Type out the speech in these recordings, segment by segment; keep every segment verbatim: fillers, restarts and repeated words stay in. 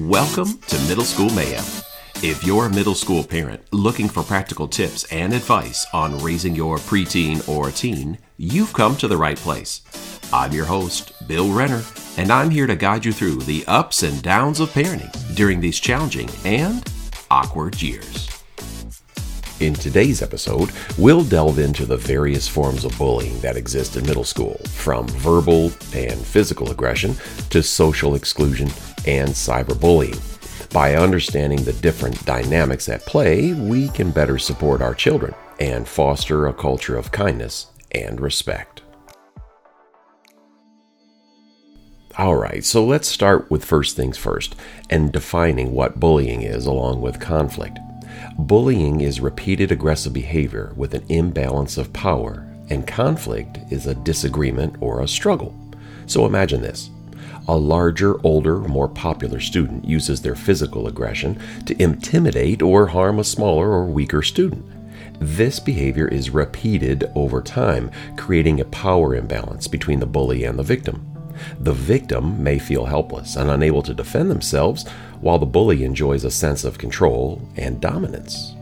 Welcome to Middle School Mayhem. If you're a middle school parent looking for practical tips and advice on raising your preteen or teen, you've come to the right place. I'm your host, Bill Renner, and I'm here to guide you through the ups and downs of parenting during these challenging and awkward years. In today's episode, we'll delve into the various forms of bullying that exist in middle school, from verbal and physical aggression to social exclusion and cyberbullying. By understanding the different dynamics at play, we can better support our children and foster a culture of kindness and respect. All right, so let's start with first things first and defining what bullying is along with conflict. Bullying is repeated aggressive behavior with an imbalance of power, and conflict is a disagreement or a struggle. So imagine this. A larger, older, more popular student uses their physical aggression to intimidate or harm a smaller or weaker student. This behavior is repeated over time, creating a power imbalance between the bully and the victim. The victim may feel helpless and unable to defend themselves, while the bully enjoys a sense of control and dominance.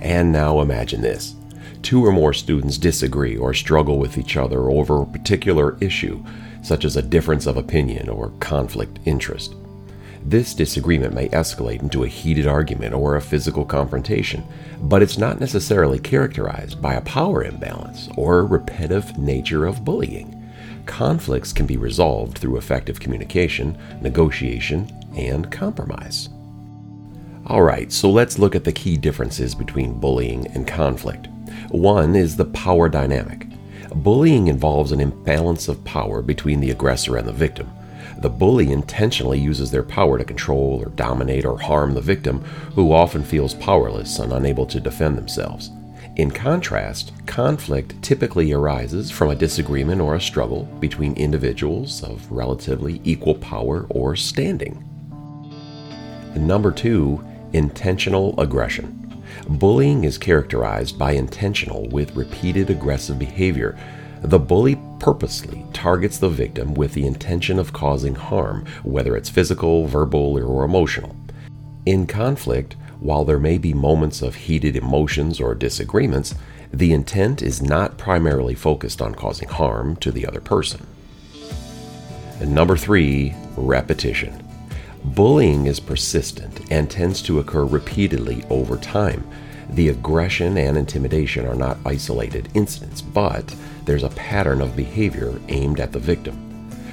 And now imagine this. Two or more students disagree or struggle with each other over a particular issue, such as a difference of opinion or conflict interest. This disagreement may escalate into a heated argument or a physical confrontation, but it's not necessarily characterized by a power imbalance or repetitive nature of bullying. Conflicts can be resolved through effective communication, negotiation, and compromise. All right, so let's look at the key differences between bullying and conflict. One is the power dynamic. Bullying involves an imbalance of power between the aggressor and the victim. The bully intentionally uses their power to control or dominate or harm the victim, who often feels powerless and unable to defend themselves. In contrast, conflict typically arises from a disagreement or a struggle between individuals of relatively equal power or standing. Number two, intentional aggression. Bullying is characterized by intentional with repeated aggressive behavior. The bully purposely targets the victim with the intention of causing harm, whether it's physical, verbal, or emotional. In conflict, while there may be moments of heated emotions or disagreements, the intent is not primarily focused on causing harm to the other person. And number three, repetition. Bullying is persistent and tends to occur repeatedly over time. The aggression and intimidation are not isolated incidents, but there's a pattern of behavior aimed at the victim.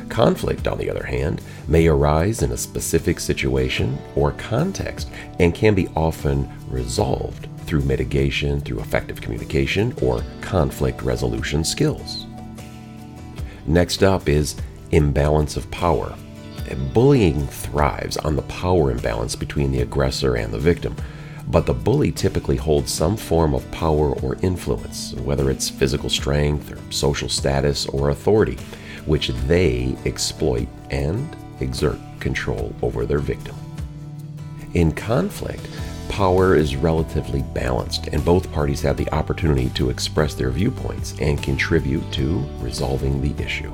Conflict, on the other hand, may arise in a specific situation or context and can be often resolved through mitigation, through effective communication, or conflict resolution skills. Next up is imbalance of power. Bullying thrives on the power imbalance between the aggressor and the victim, but the bully typically holds some form of power or influence, whether it's physical strength or social status or authority, which they exploit and exert control over their victim. In conflict, power is relatively balanced, and both parties have the opportunity to express their viewpoints and contribute to resolving the issue.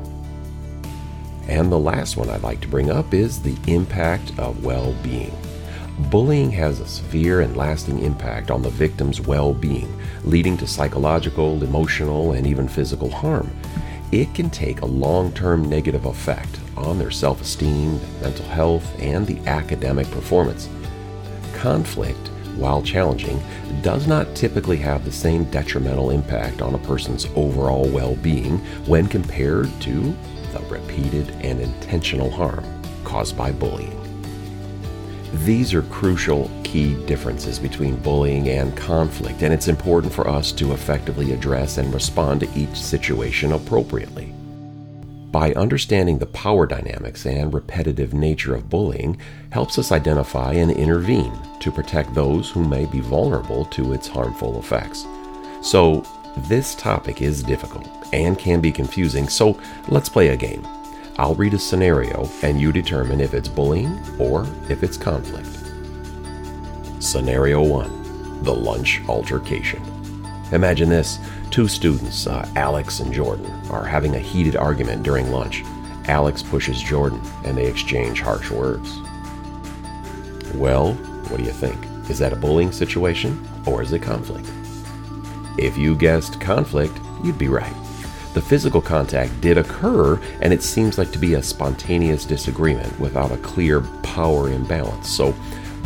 And the last one I'd like to bring up is the impact of well-being. Bullying has a severe and lasting impact on the victim's well-being, leading to psychological, emotional, and even physical harm. It can take a long-term negative effect on their self-esteem, mental health, and the academic performance. Conflict, while challenging, does not typically have the same detrimental impact on a person's overall well-being when compared to the repeated and intentional harm caused by bullying. These are crucial key differences between bullying and conflict, and it's important for us to effectively address and respond to each situation appropriately. By understanding the power dynamics and repetitive nature of bullying helps us identify and intervene to protect those who may be vulnerable to its harmful effects. So, this topic is difficult and can be confusing, so let's play a game. I'll read a scenario and you determine if it's bullying or if it's conflict. Scenario one, the lunch altercation. Imagine this. Two students, uh, Alex and Jordan, are having a heated argument during lunch. Alex pushes Jordan and they exchange harsh words. Well, what do you think? Is that a bullying situation or is it conflict? If you guessed conflict, you'd be right. The physical contact did occur, and it seems like to be a spontaneous disagreement without a clear power imbalance. So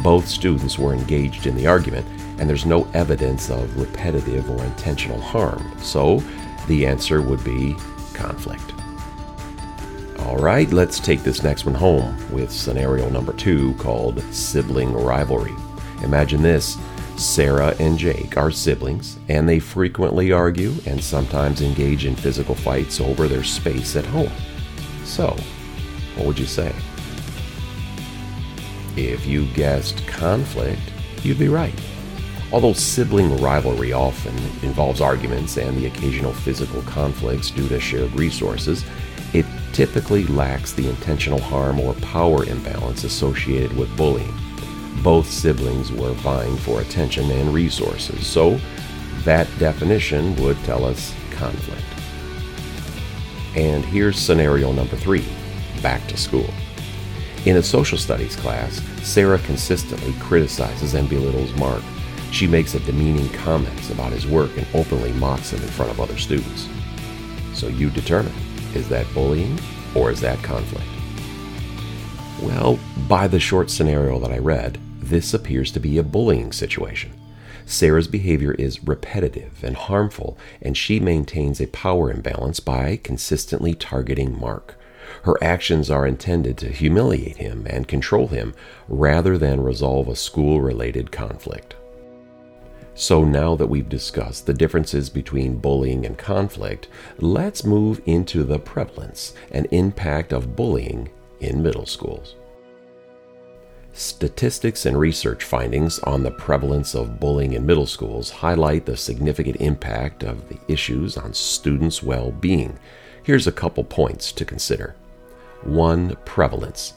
both students were engaged in the argument, and there's no evidence of repetitive or intentional harm. So the answer would be conflict. All right, let's take this next one home with scenario number two, called sibling rivalry. Imagine this. Sarah and Jake are siblings, and they frequently argue and sometimes engage in physical fights over their space at home. So, what would you say? If you guessed conflict, you'd be right. Although sibling rivalry often involves arguments and the occasional physical conflicts due to shared resources, it typically lacks the intentional harm or power imbalance associated with bullying. Both siblings were vying for attention and resources, so that definition would tell us conflict. And here's scenario number three, back to school. In a social studies class, Sarah consistently criticizes and belittles Mark. She makes a demeaning comments about his work and openly mocks him in front of other students. So you determine, is that bullying or is that conflict? Well, by the short scenario that I read, this appears to be a bullying situation. Sarah's behavior is repetitive and harmful, and she maintains a power imbalance by consistently targeting Mark. Her actions are intended to humiliate him and control him rather than resolve a school-related conflict. So now that we've discussed the differences between bullying and conflict, let's move into the prevalence and impact of bullying in middle schools. Statistics and research findings on the prevalence of bullying in middle schools highlight the significant impact of the issues on students' well-being. Here's a couple points to consider. One, prevalence.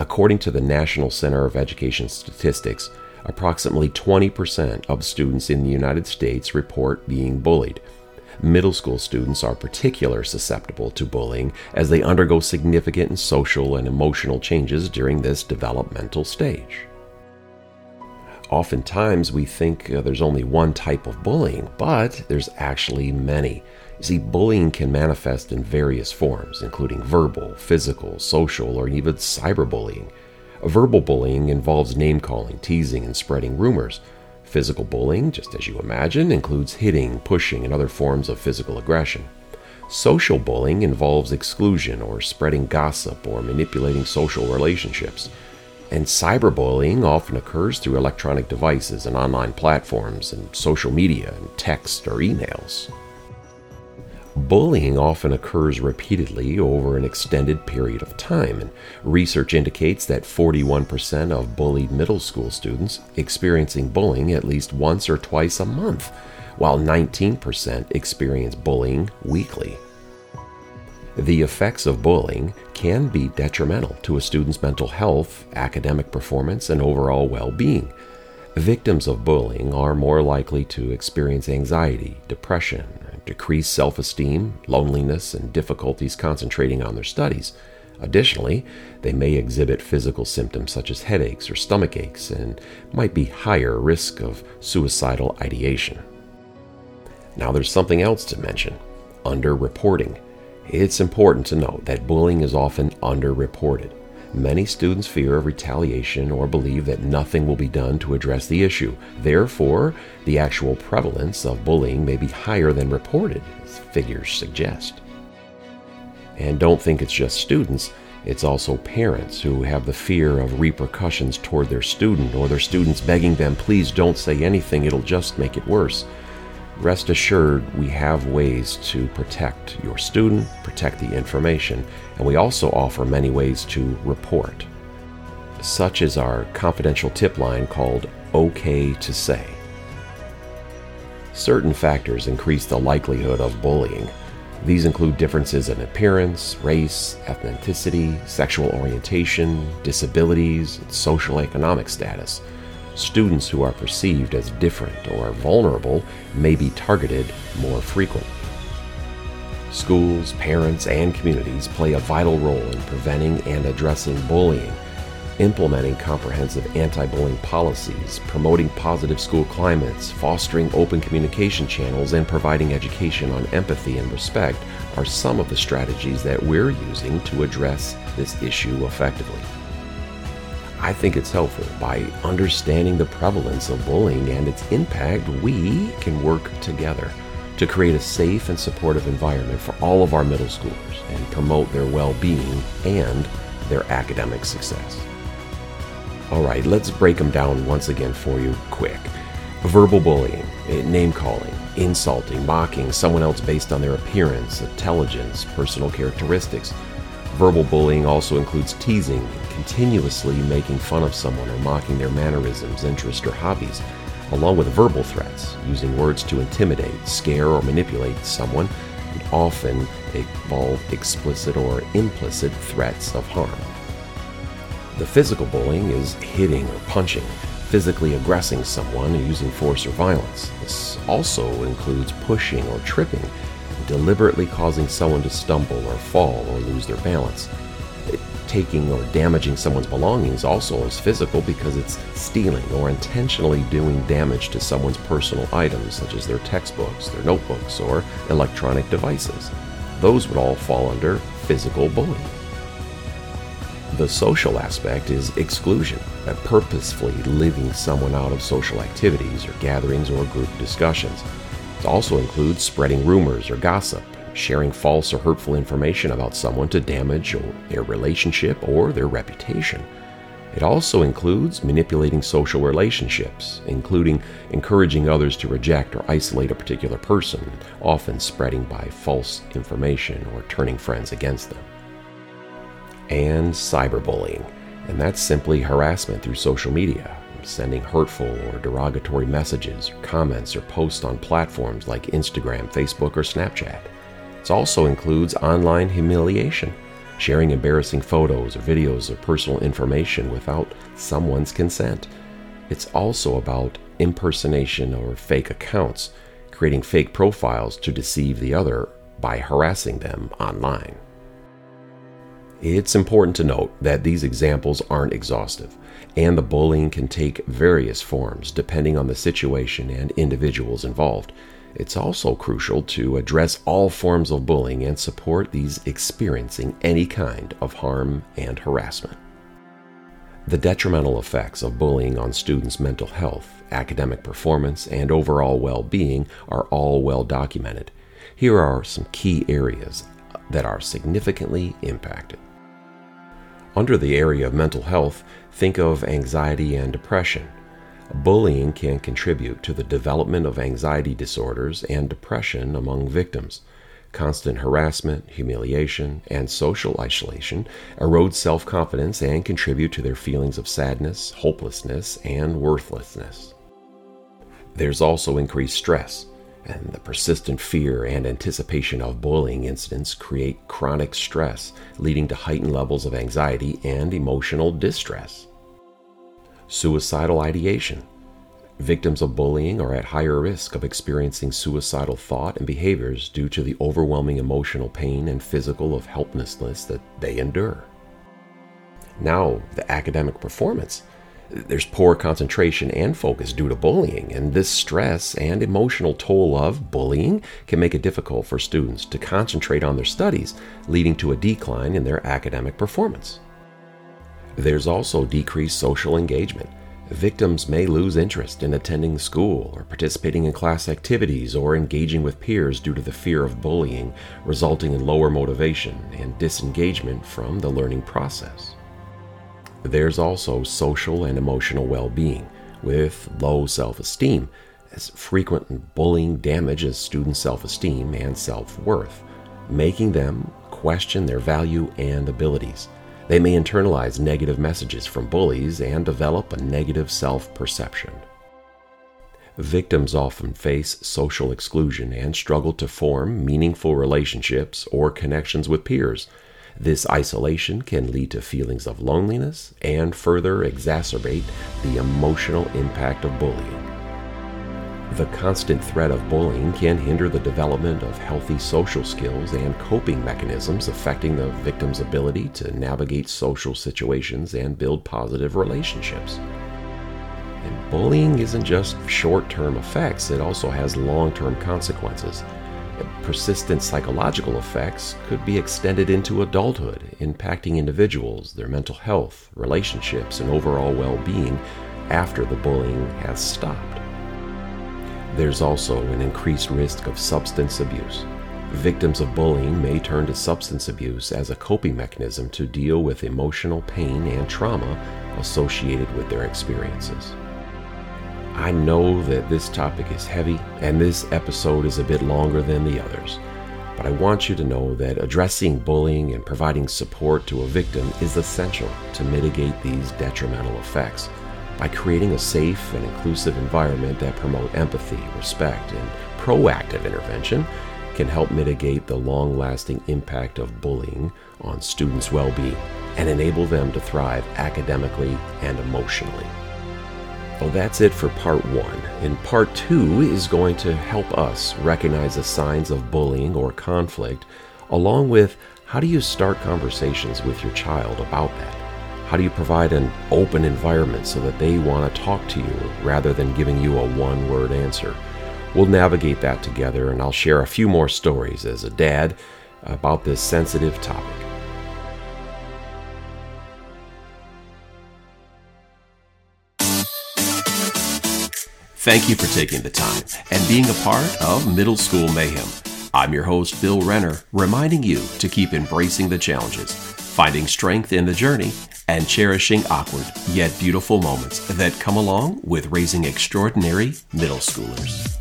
According to the National Center of Education Statistics, approximately twenty percent of students in the United States report being bullied. Middle school students are particularly susceptible to bullying as they undergo significant social and emotional changes during this developmental stage. Oftentimes we think uh, there's only one type of bullying, but there's actually many. You see, bullying can manifest in various forms, including verbal, physical, social, or even cyberbullying. Verbal bullying involves name-calling, teasing, and spreading rumors. Physical bullying, just as you imagine, includes hitting, pushing, and other forms of physical aggression. Social bullying involves exclusion or spreading gossip or manipulating social relationships. And cyberbullying often occurs through electronic devices and online platforms and social media and text or emails. Bullying often occurs repeatedly over an extended period of time, and research indicates that forty-one percent of bullied middle school students experiencing bullying at least once or twice a month, while nineteen percent experience bullying weekly. The effects of bullying can be detrimental to a student's mental health, academic performance, and overall well-being. Victims of bullying are more likely to experience anxiety, depression, decreased self-esteem, loneliness, and difficulties concentrating on their studies. Additionally, they may exhibit physical symptoms such as headaches or stomach aches and might be higher risk of suicidal ideation. Now there's something else to mention, underreporting. It's important to note that bullying is often underreported. Many students fear retaliation or believe that nothing will be done to address the issue. Therefore, the actual prevalence of bullying may be higher than reported, as figures suggest. And don't think it's just students. It's also parents who have the fear of repercussions toward their student or their students begging them, please don't say anything, it'll just make it worse. Rest assured, we have ways to protect your student, protect the information, and we also offer many ways to report, such as our confidential tip line called OK to Say. Certain factors increase the likelihood of bullying. These include differences in appearance, race, ethnicity, sexual orientation, disabilities, and socioeconomic status. Students who are perceived as different or vulnerable may be targeted more frequently. Schools, parents, and communities play a vital role in preventing and addressing bullying. implementing comprehensive anti-bullying policies, promoting positive school climates, fostering open communication channels, and providing education on empathy and respect are some of the strategies that we're using to address this issue effectively. I think it's helpful. By understanding the prevalence of bullying and its impact, we can work together to create a safe and supportive environment for all of our middle schoolers and promote their well-being and their academic success. All right, let's break them down once again for you quick. Verbal bullying, name-calling, insulting, mocking someone else based on their appearance, intelligence, personal characteristics. Verbal bullying also includes teasing, continuously making fun of someone or mocking their mannerisms, interests, or hobbies, along with verbal threats, using words to intimidate, scare, or manipulate someone, and often involve explicit or implicit threats of harm. The physical bullying is hitting or punching, physically aggressing someone using force or violence. This also includes pushing or tripping, deliberately causing someone to stumble or fall or lose their balance. Taking or damaging someone's belongings also is physical because it's stealing or intentionally doing damage to someone's personal items, such as their textbooks, their notebooks, or electronic devices. Those would all fall under physical bullying. The social aspect is exclusion, purposefully leaving someone out of social activities or gatherings or group discussions. It also includes spreading rumors or gossip, sharing false or hurtful information about someone to damage or their relationship or their reputation. It also includes manipulating social relationships, including encouraging others to reject or isolate a particular person, often spreading by false information or turning friends against them. And cyberbullying, and that's simply harassment through social media, sending hurtful or derogatory messages, or comments, or posts on platforms like Instagram, Facebook, or Snapchat. It also includes online humiliation, sharing embarrassing photos or videos or personal information without someone's consent. It's also about impersonation or fake accounts, creating fake profiles to deceive the other by harassing them online. It's important to note that these examples aren't exhaustive, and the bullying can take various forms depending on the situation and individuals involved. It's also crucial to address all forms of bullying and support these experiencing any kind of harm and harassment. The detrimental effects of bullying on students' mental health, academic performance, and overall well-being are all well documented. Here are some key areas that are significantly impacted. Under the area of mental health, think of anxiety and depression. Bullying can contribute to the development of anxiety disorders and depression among victims. Constant harassment, humiliation, and social isolation erode self-confidence and contribute to their feelings of sadness, hopelessness, and worthlessness. There's also increased stress, and the persistent fear and anticipation of bullying incidents create chronic stress, leading to heightened levels of anxiety and emotional distress. Suicidal ideation. Victims of bullying are at higher risk of experiencing suicidal thought and behaviors due to the overwhelming emotional pain and physical of helplessness that they endure. Now, the academic performance. There's poor concentration and focus due to bullying, and this stress and emotional toll of bullying can make it difficult for students to concentrate on their studies, leading to a decline in their academic performance. There's also decreased social engagement. Victims may lose interest in attending school or participating in class activities or engaging with peers due to the fear of bullying, resulting in lower motivation and disengagement from the learning process. There's also social and emotional well-being with low self-esteem, as frequent bullying damages students' self-esteem and self-worth, making them question their value and abilities. They may internalize negative messages from bullies and develop a negative self-perception. Victims often face social exclusion and struggle to form meaningful relationships or connections with peers. This isolation can lead to feelings of loneliness and further exacerbate the emotional impact of bullying. The constant threat of bullying can hinder the development of healthy social skills and coping mechanisms, affecting the victim's ability to navigate social situations and build positive relationships. And bullying isn't just short-term effects, it also has long-term consequences. Persistent psychological effects could be extended into adulthood, impacting individuals, their mental health, relationships, and overall well-being after the bullying has stopped. There's also an increased risk of substance abuse. Victims of bullying may turn to substance abuse as a coping mechanism to deal with emotional pain and trauma associated with their experiences. I know that this topic is heavy and this episode is a bit longer than the others, but I want you to know that addressing bullying and providing support to a victim is essential to mitigate these detrimental effects by creating a safe and inclusive environment that promotes empathy, respect, and proactive intervention can help mitigate the long-lasting impact of bullying on students' well-being and enable them to thrive academically and emotionally. Well, that's it for part one. And part two is going to help us recognize the signs of bullying or conflict, along with how do you start conversations with your child about that? How do you provide an open environment so that they want to talk to you rather than giving you a one-word answer? We'll navigate that together, and I'll share a few more stories as a dad about this sensitive topic. Thank you for taking the time and being a part of Middle School Mayhem. I'm your host, Bill Renner, reminding you to keep embracing the challenges, finding strength in the journey, and cherishing awkward yet beautiful moments that come along with raising extraordinary middle schoolers.